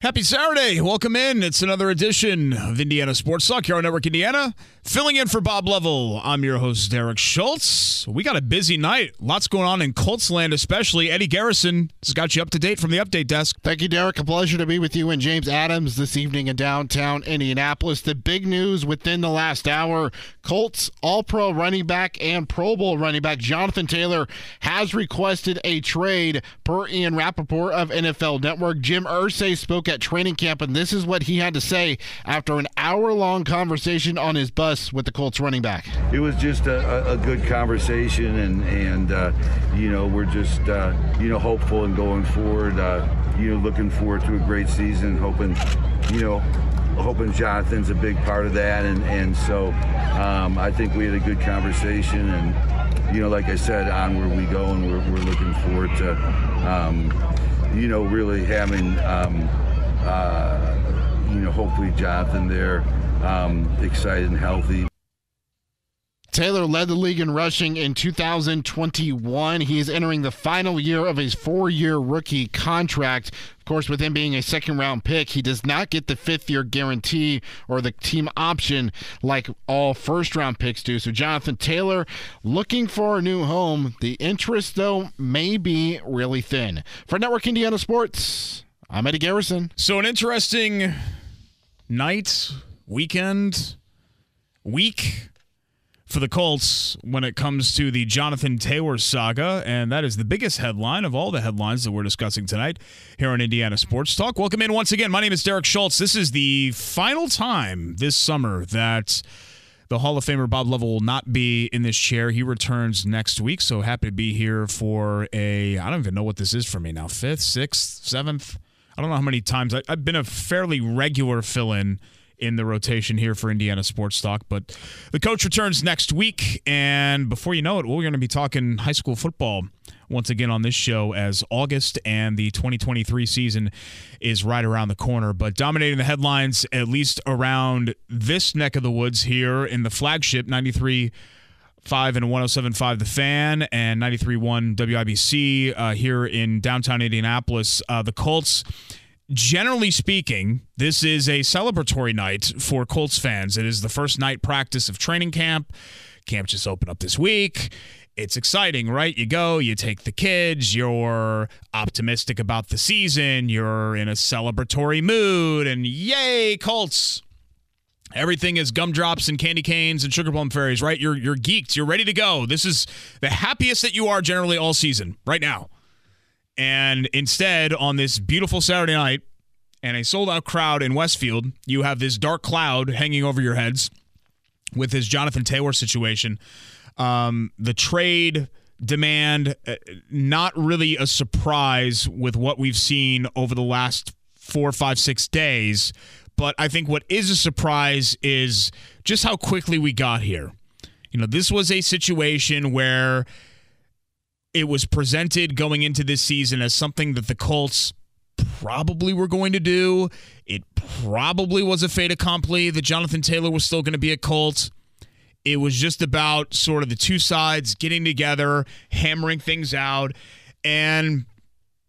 Happy Saturday. Welcome in. It's another edition of Indiana Sports Talk here on Network Indiana. Filling in for Bob Lovell, I'm your host, Derek Schultz. We got a busy night. Lots going on in Colts land, especially. Eddie Garrison has got you up to date from the update desk. Thank you, Derek. A pleasure to be with you and James Adams this evening in downtown Indianapolis. The big news within the last hour, Colts All-Pro running back and Pro Bowl running back Jonathan Taylor has requested a trade per Ian Rapoport of NFL Network. Jim Irsay spoke at training camp, and this is what he had to say after an hour-long conversation on his bus with the Colts running back. It was just a good conversation, and you know, we're just hopeful and going forward, looking forward to a great season, hoping Jonathan's a big part of that, and so I think we had a good conversation, and like I said, onward we go, and we're looking forward to really having hopefully Jonathan there, excited and healthy. Taylor led the league in rushing in 2021. He is entering the final year of his four-year rookie contract. Of course, with him being a second-round pick, he does not get the fifth-year guarantee or the team option like all first-round picks do. So Jonathan Taylor looking for a new home. The interest, though, may be really thin. For Network Indiana Sports, I'm Eddie Garrison. So an interesting night, weekend, week for the Colts when it comes to the Jonathan Taylor saga, and that is the biggest headline of all the headlines that we're discussing tonight here on Indiana Sports Talk. Welcome in once again. My name is Derek Schultz. This is the final time this summer that the Hall of Famer Bob Lovell will not be in this chair. He returns next week, so happy to be here for I don't even know what this is for me now, fifth, sixth, seventh. I don't know how many times. I've been a fairly regular fill-in in the rotation here for Indiana Sports Talk, but the coach returns next week, and before you know it, we're going to be talking high school football once again on this show as August and the 2023 season is right around the corner. But dominating the headlines, at least around this neck of the woods here in the flagship, 93.5 and 107.5 The Fan and 93.1 WIBC here in downtown Indianapolis, the Colts. Generally speaking, this is a celebratory night for Colts fans. It is the first night practice of training camp. Camp just opened up this week. It's exciting, right? You go, you take the kids, you're optimistic about the season, you're in a celebratory mood, and yay, Colts! Everything is gumdrops and candy canes and sugar plum fairies, right? You're geeked. You're ready to go. This is the happiest that you are generally all season right now. And instead, on this beautiful Saturday night and a sold-out crowd in Westfield, you have this dark cloud hanging over your heads with this Jonathan Taylor situation. The trade demand, not really a surprise with what we've seen over the last 4, 5, 6 days. But I think what is a surprise is just how quickly we got here. This was a situation where it was presented going into this season as something that the Colts probably were going to do. It probably was a fait accompli that Jonathan Taylor was still going to be a Colt. It was just about sort of the two sides getting together, hammering things out, and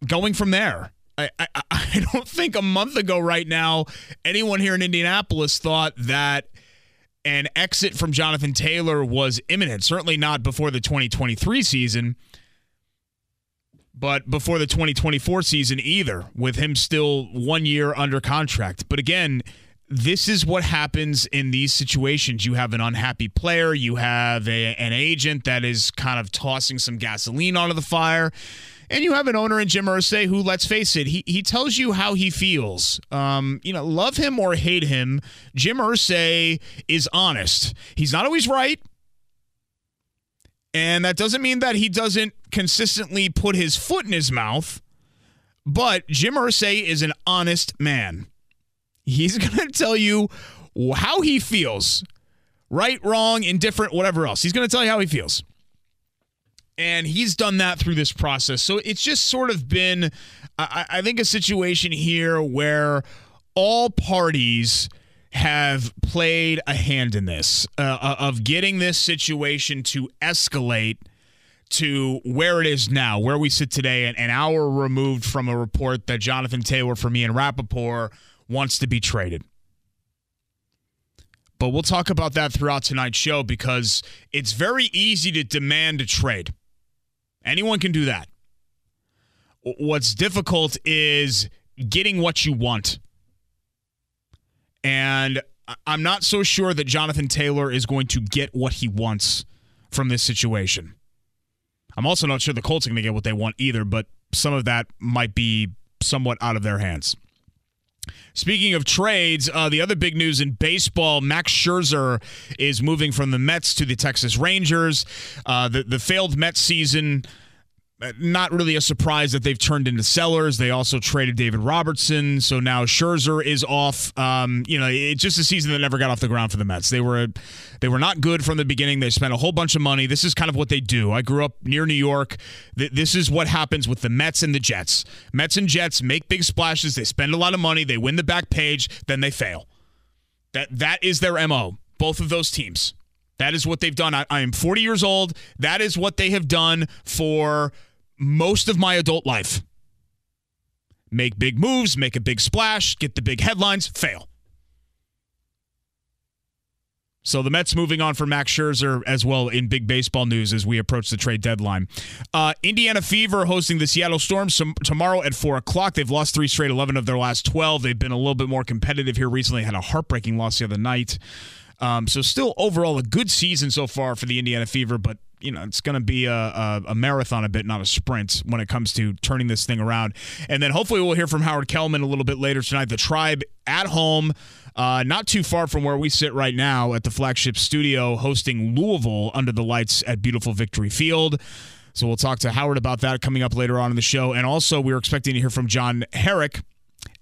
going from there. I don't think a month ago right now anyone here in Indianapolis thought that an exit from Jonathan Taylor was imminent. Certainly not before the 2023 season, but before the 2024 season either, with him still 1 year under contract. But again, this is what happens in these situations. You have an unhappy player. You have an agent that is kind of tossing some gasoline onto the fire. And you have an owner in Jim Irsay who, let's face it, he tells you how he feels. Love him or hate him, Jim Irsay is honest. He's not always right. And that doesn't mean that he doesn't consistently put his foot in his mouth. But Jim Irsay is an honest man. He's going to tell you how he feels. Right, wrong, indifferent, whatever else. He's going to tell you how he feels. And he's done that through this process. So it's just sort of been, I think, a situation here where all parties have played a hand in this, of getting this situation to escalate to where it is now, where we sit today, an hour removed from a report that Jonathan Taylor from Ian Rapoport wants to be traded. But we'll talk about that throughout tonight's show because it's very easy to demand a trade. Anyone can do that. What's difficult is getting what you want. And I'm not so sure that Jonathan Taylor is going to get what he wants from this situation. I'm also not sure the Colts are going to get what they want either, but some of that might be somewhat out of their hands. Speaking of trades, the other big news in baseball, Max Scherzer is moving from the Mets to the Texas Rangers. The failed Mets season, not really a surprise that they've turned into sellers. They also traded David Robertson, so now Scherzer is off. It's just a season that never got off the ground for the Mets. They were not good from the beginning. They spent a whole bunch of money. This is kind of what they do. I grew up near New York. This is what happens with the Mets and the Jets. Mets and Jets make big splashes. They spend a lot of money. They win the back page. Then they fail. That is their MO, both of those teams. That is what they've done. I am 40 years old. That is what they have done for most of my adult life. Make big moves, make a big splash, get the big headlines, fail. So the Mets moving on for Max Scherzer as well in big baseball news as we approach the trade deadline. Indiana Fever hosting the Seattle Storm tomorrow at 4 o'clock. They've lost 3 straight, 11 of their last 12. They've been a little bit more competitive here recently. Had a heartbreaking loss the other night. So still overall a good season so far for the Indiana Fever, but it's going to be a marathon a bit, not a sprint when it comes to turning this thing around. And then hopefully we'll hear from Howard Kelman a little bit later tonight. The Tribe at home, not too far from where we sit right now at the flagship studio, hosting Louisville under the lights at beautiful Victory Field. So we'll talk to Howard about that coming up later on in the show. And also we're expecting to hear from John Herrick.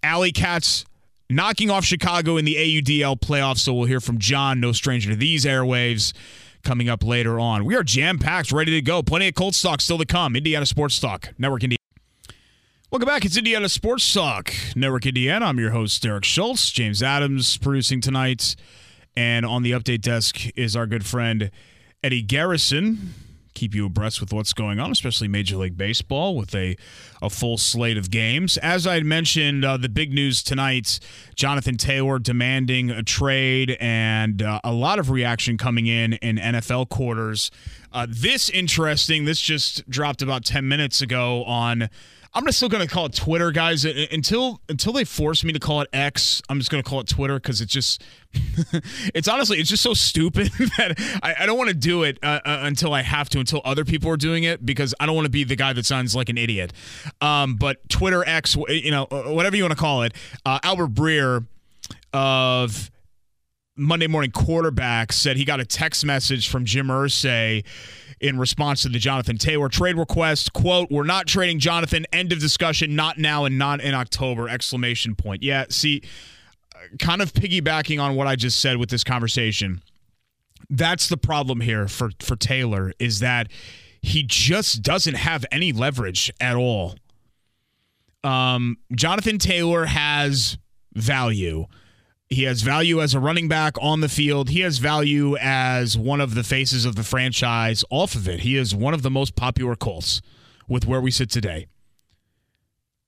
Alley Cats knocking off Chicago in the AUDL playoffs. So we'll hear from John, no stranger to these airwaves, coming up later on. We are jam-packed, ready to go. Plenty of Colts talk still to come. Indiana Sports Talk, Network Indiana. Welcome back. It's Indiana Sports Talk, Network Indiana. I'm your host, Derek Schultz. James Adams producing tonight. And on the update desk is our good friend, Eddie Garrison. Keep you abreast with what's going on, especially Major League Baseball with a full slate of games. As I had mentioned, the big news tonight, Jonathan Taylor demanding a trade and a lot of reaction coming in NFL quarters. This just dropped about 10 minutes ago on, I'm still going to call it Twitter, guys. Until they force me to call it X, I'm just going to call it Twitter because it's just, it's just so stupid that I don't want to do it until I have to, until other people are doing it, because I don't want to be the guy that sounds like an idiot. But Twitter X, whatever you want to call it, Albert Breer of Monday Morning Quarterback said he got a text message from Jim Irsay in response to the Jonathan Taylor trade request. Quote, "We're not trading Jonathan. End of discussion. Not now and not in October!" Exclamation point. Yeah, see, kind of piggybacking on what I just said with this conversation, that's the problem here for Taylor, is that he just doesn't have any leverage at all. Jonathan Taylor has value. He has value as a running back on the field. He has value as one of the faces of the franchise off of it. He is one of the most popular Colts with where we sit today.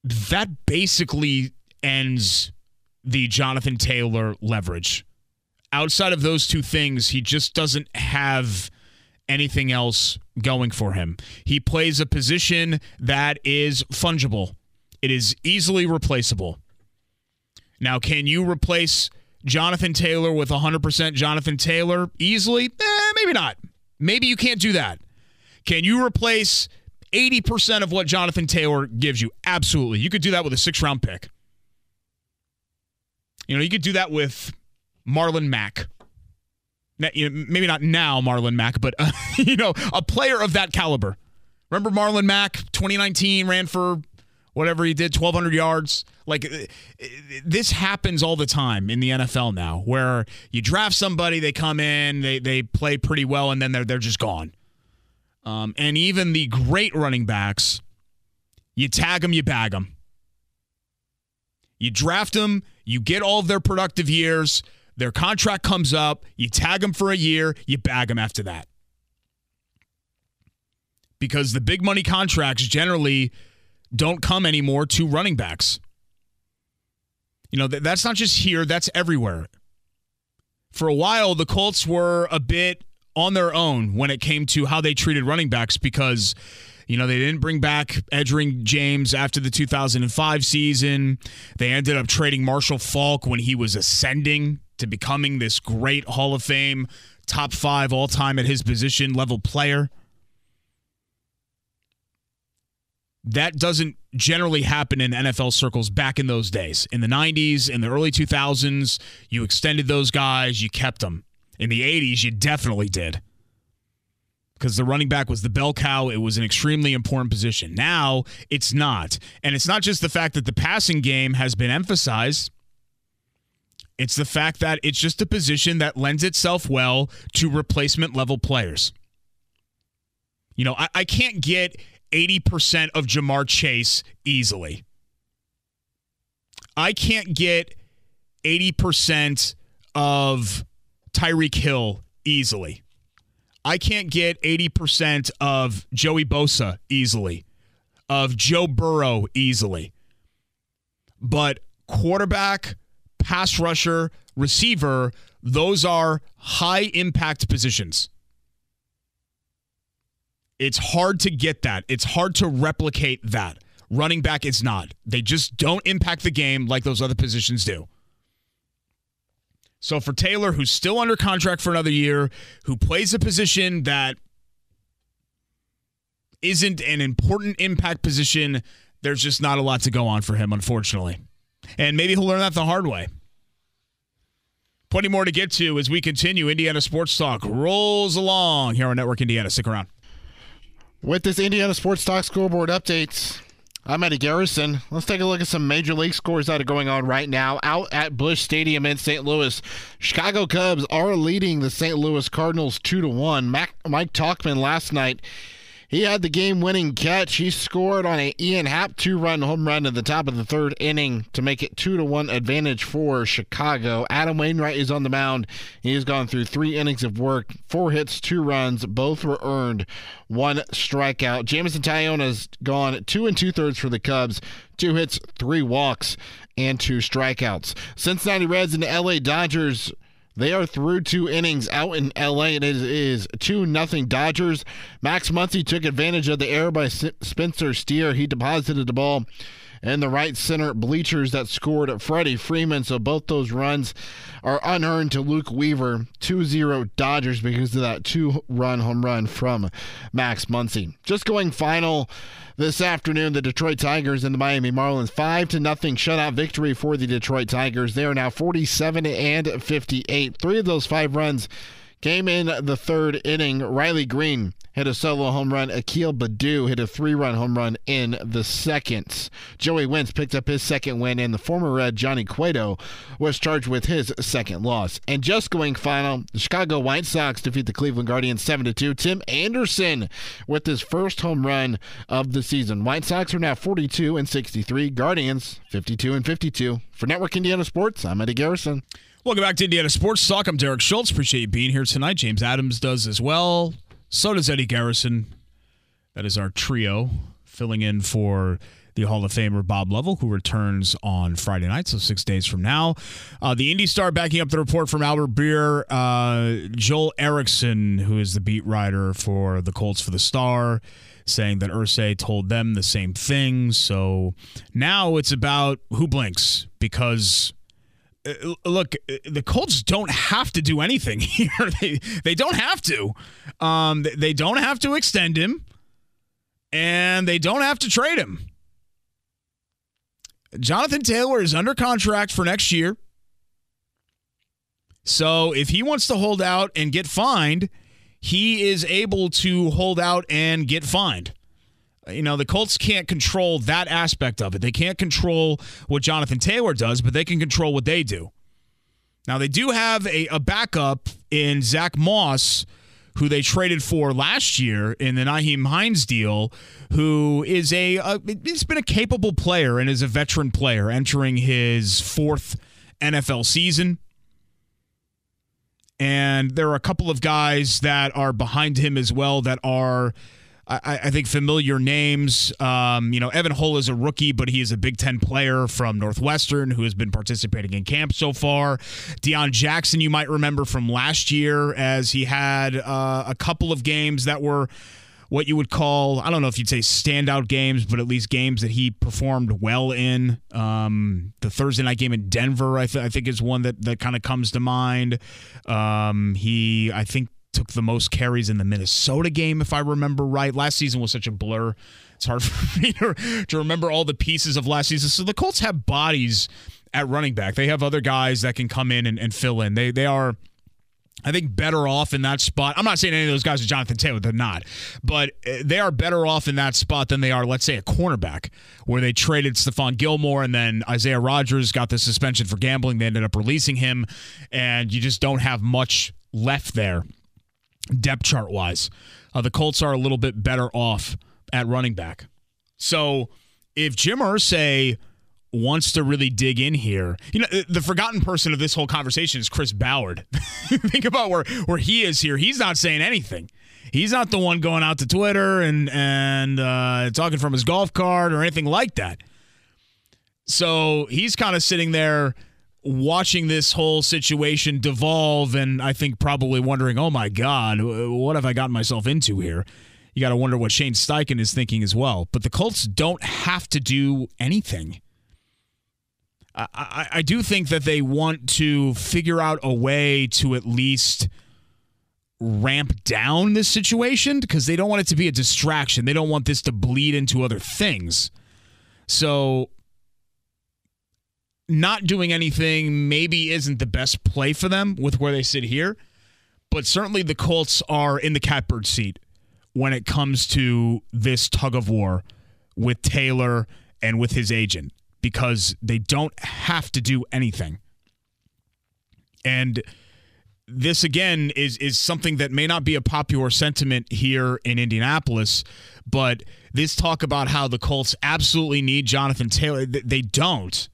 That basically ends the Jonathan Taylor leverage. Outside of those two things, he just doesn't have anything else going for him. He plays a position that is fungible. It is easily replaceable. Now, can you replace Jonathan Taylor with 100% Jonathan Taylor easily? Maybe not. Maybe you can't do that. Can you replace 80% of what Jonathan Taylor gives you? Absolutely. You could do that with a 6th-round pick. You could do that with Marlon Mack. Maybe not now Marlon Mack, but a player of that caliber. Remember Marlon Mack, 2019, ran for whatever he did, 1,200 yards. Like, this happens all the time in the NFL now, where you draft somebody, they come in, they play pretty well, and then they're just gone. And even the great running backs, you tag them, you bag them. You draft them, you get all of their productive years, their contract comes up, you tag them for a year, you bag them after that. because the big money contracts generally don't come anymore to running backs. You know, that's not just here, that's everywhere. For a while, the Colts were a bit on their own when it came to how they treated running backs because, you know, they didn't bring back Edgerrin James after the 2005 season. They ended up trading Marshall Faulk when he was ascending to becoming this great Hall of Fame, top five all-time at his position level player. That doesn't generally happen in NFL circles back in those days. In the 90s, in the early 2000s, you extended those guys, you kept them. In the 80s, you definitely did. Because the running back was the bell cow, it was an extremely important position. Now, it's not. And it's not just the fact that the passing game has been emphasized. It's the fact that it's just a position that lends itself well to replacement-level players. You know, I can't get 80% of Jamar Chase easily. I can't get 80% of Tyreek Hill easily. I can't get 80% of Joey Bosa easily, of Joe Burrow easily. But quarterback, pass rusher, receiver, those are high impact positions. It's hard to get that. It's hard to replicate that. Running back is not. They just don't impact the game like those other positions do. So for Taylor, who's still under contract for another year, who plays a position that isn't an important impact position, there's just not a lot to go on for him, unfortunately. And maybe he'll learn that the hard way. Plenty more to get to as we continue. Indiana Sports Talk rolls along here on Network Indiana. Stick around. With this Indiana Sports Talk scoreboard updates, I'm Eddie Garrison. Let's take a look at some Major League scores that are going on right now. Out at Busch Stadium in St. Louis, Chicago Cubs are leading the St. Louis Cardinals 2-1. Mike Tauchman last night, he had the game-winning catch. He scored on an Ian Happ 2-run home run at the top of the third inning to make it 2-1 advantage for Chicago. Adam Wainwright is on the mound. He has gone through 3 innings of work, 4 hits, 2 runs. Both were earned, 1 strikeout. Jamison Tyone has gone 2 2/3 for the Cubs. 2 hits, 3 walks, and 2 strikeouts. Cincinnati Reds and the L.A. Dodgers, they are through 2 innings out in L.A., and it is 2-0 Dodgers. Max Muncy took advantage of the error by Spencer Steer. He deposited the ball in the right center bleachers that scored at Freddie Freeman, so both those runs are unearned to Luke Weaver. 2-0 Dodgers because of that 2-run home run from Max Muncy. Just going final this afternoon, the Detroit Tigers and the Miami Marlins. 5-0 shutout victory for the Detroit Tigers. They are now 47-58. 3 of those 5 runs came in the third inning. Riley Green hit a solo home run. Akil Baddoo hit a 3-run home run in the second. Joey Wentz picked up his second win, and the former Red Johnny Cueto was charged with his second loss. And just going final, the Chicago White Sox defeat the Cleveland Guardians 7-2. Tim Anderson with his first home run of the season. White Sox are now 42-63. Guardians 52-52. For Network Indiana Sports, I'm Eddie Garrison. Welcome back to Indiana Sports Talk. I'm Derek Schultz. Appreciate you being here tonight. James Adams does as well. So does Eddie Garrison. That is our trio filling in for the Hall of Famer Bob Lovell, who returns on Friday night, so 6 days from now. The Indy Star backing up the report from Albert Breer. Joel Erickson, who is the beat writer for the Colts for the Star, saying that Irsay told them the same thing. So now it's about who blinks, because look, the Colts don't have to do anything here. They don't have to. They don't have to extend him, and they don't have to trade him. Jonathan Taylor is under contract for next year. So if he wants to hold out and get fined, he is able to hold out and get fined. You know, the Colts can't control that aspect of it. They can't control what Jonathan Taylor does, but they can control what they do. Now, they do have a backup in Zach Moss, who they traded for last year in the Nyheim Hines deal, who is he's been a capable player and is a veteran player entering his 4th NFL season. And there are a couple of guys that are behind him as well that are I think familiar names. Evan Hull is a rookie, but he is a Big Ten player from Northwestern who has been participating in camp so far. Deion Jackson, you might remember from last year, as he had a couple of games that were what you would call, I don't know if you'd say standout games, but at least games that he performed well in. The Thursday night game in Denver, I think is one that kind of comes to mind. He, I think, took the most carries in the Minnesota game, if I remember right. Last season was such a blur. It's hard for me to remember all the pieces of last season. So the Colts have bodies at running back. They have other guys that can come in and fill in. They are, I think, better off in that spot. I'm not saying any of those guys are Jonathan Taylor. They're not. But they are better off in that spot than they are, let's say, a cornerback, where they traded Stephon Gilmore and then Isaiah Rodgers got the suspension for gambling. They ended up releasing him, and you just don't have much left there. Depth chart wise, the Colts are a little bit better off at running back. So if Jim Irsay wants to really dig in here, the forgotten person of this whole conversation is Chris Ballard. Think about where he is here. He's not saying anything. He's not the one going out to Twitter and talking from his golf cart or anything like that. So he's kind of sitting there watching this whole situation devolve, and I think probably wondering, oh my God, what have I gotten myself into here? You got to wonder what Shane Steichen is thinking as well. But the Colts don't have to do anything. I do think that they want to figure out a way to at least ramp down this situation, because they don't want it to be a distraction. They don't want this to bleed into other things. So not doing anything maybe isn't the best play for them with where they sit here, but certainly the Colts are in the catbird seat when it comes to this tug of war with Taylor and with his agent, because they don't have to do anything. And this, again, is something that may not be a popular sentiment here in Indianapolis, but this talk about how the Colts absolutely need Jonathan Taylor, they don't.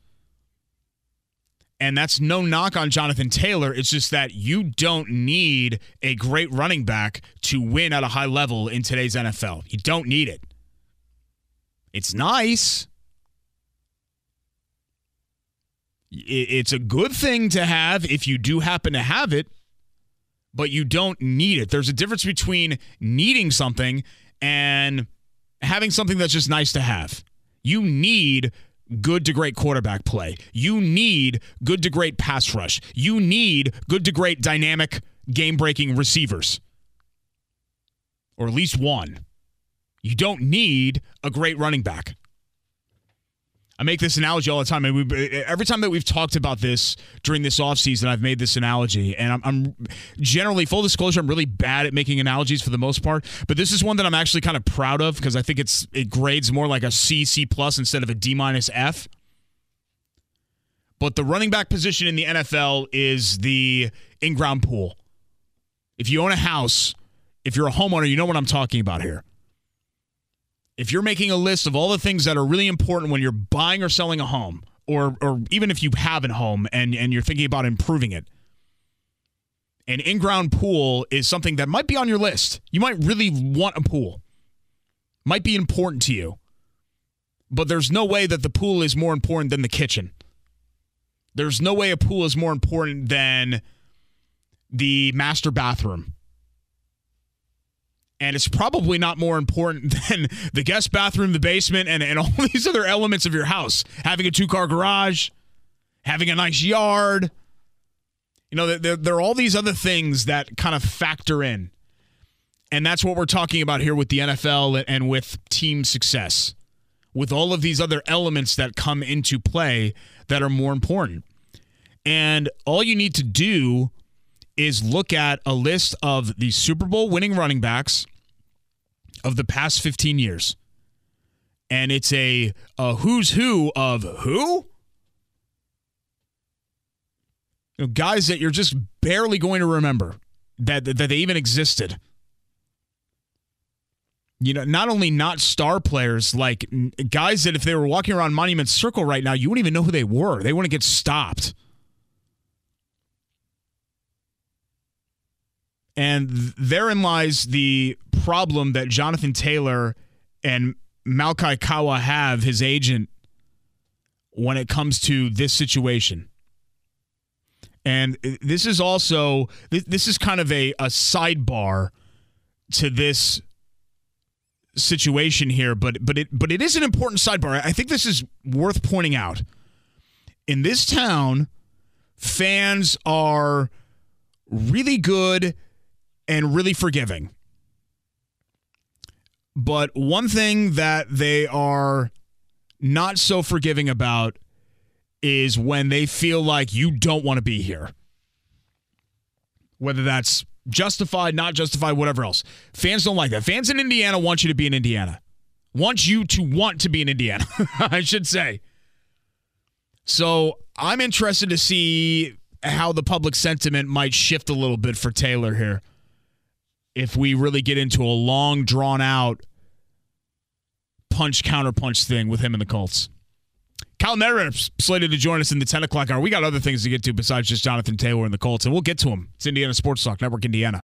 And that's no knock on Jonathan Taylor. It's just that you don't need a great running back to win at a high level in today's NFL. You don't need it. It's nice. It's a good thing to have if you do happen to have it, but you don't need it. There's a difference between needing something and having something that's just nice to have. You need good to great quarterback play. You need good to great pass rush. You need good to great dynamic game-breaking receivers, or at least one. You don't need a great running back. I make this analogy all the time, and every time that we've talked about this during this offseason, I've made this analogy, and I'm generally, full disclosure, I'm really bad at making analogies for the most part, but this is one that I'm actually kind of proud of, because I think it grades more like a C+ instead of a D-F. But the running back position in the NFL is the in-ground pool. If you own a house, if you're a homeowner, you know what I'm talking about here. If you're making a list of all the things that are really important when you're buying or selling a home, or even if you have a home and you're thinking about improving it, an in-ground pool is something that might be on your list. You might really want a pool. Might be important to you. But there's no way that the pool is more important than the kitchen. There's no way a pool is more important than the master bathroom. And it's probably not more important than the guest bathroom, the basement, and all these other elements of your house. Having a 2-car garage, having a nice yard. There are all these other things that kind of factor in. And that's what we're talking about here with the NFL and with team success. With all of these other elements that come into play that are more important. And all you need to do is look at a list of the Super Bowl winning running backs of the past 15 years. And it's a who's who of who? Guys that you're just barely going to remember that they even existed. Not only not star players, like guys that if they were walking around Monument Circle right now, you wouldn't even know who they were. They wouldn't get stopped. And therein lies the problem that Jonathan Taylor and Malachi Kawa have, his agent, when it comes to this situation. And this is also, this is kind of a sidebar to this situation here, but it is an important sidebar. I think this is worth pointing out. In this town, fans are really good and really forgiving. But one thing that they are not so forgiving about is when they feel like you don't want to be here. Whether that's justified, not justified, whatever else. Fans don't like that. Fans in Indiana want you to be in Indiana. Want you to want to be in Indiana, I should say. So I'm interested to see how the public sentiment might shift a little bit for Taylor here. If we really get into a long, drawn-out punch-counterpunch thing with him and the Colts. Kyle Meredith slated to join us in the 10 o'clock hour. We got other things to get to besides just Jonathan Taylor and the Colts, and we'll get to him. It's Indiana Sports Talk, Network Indiana.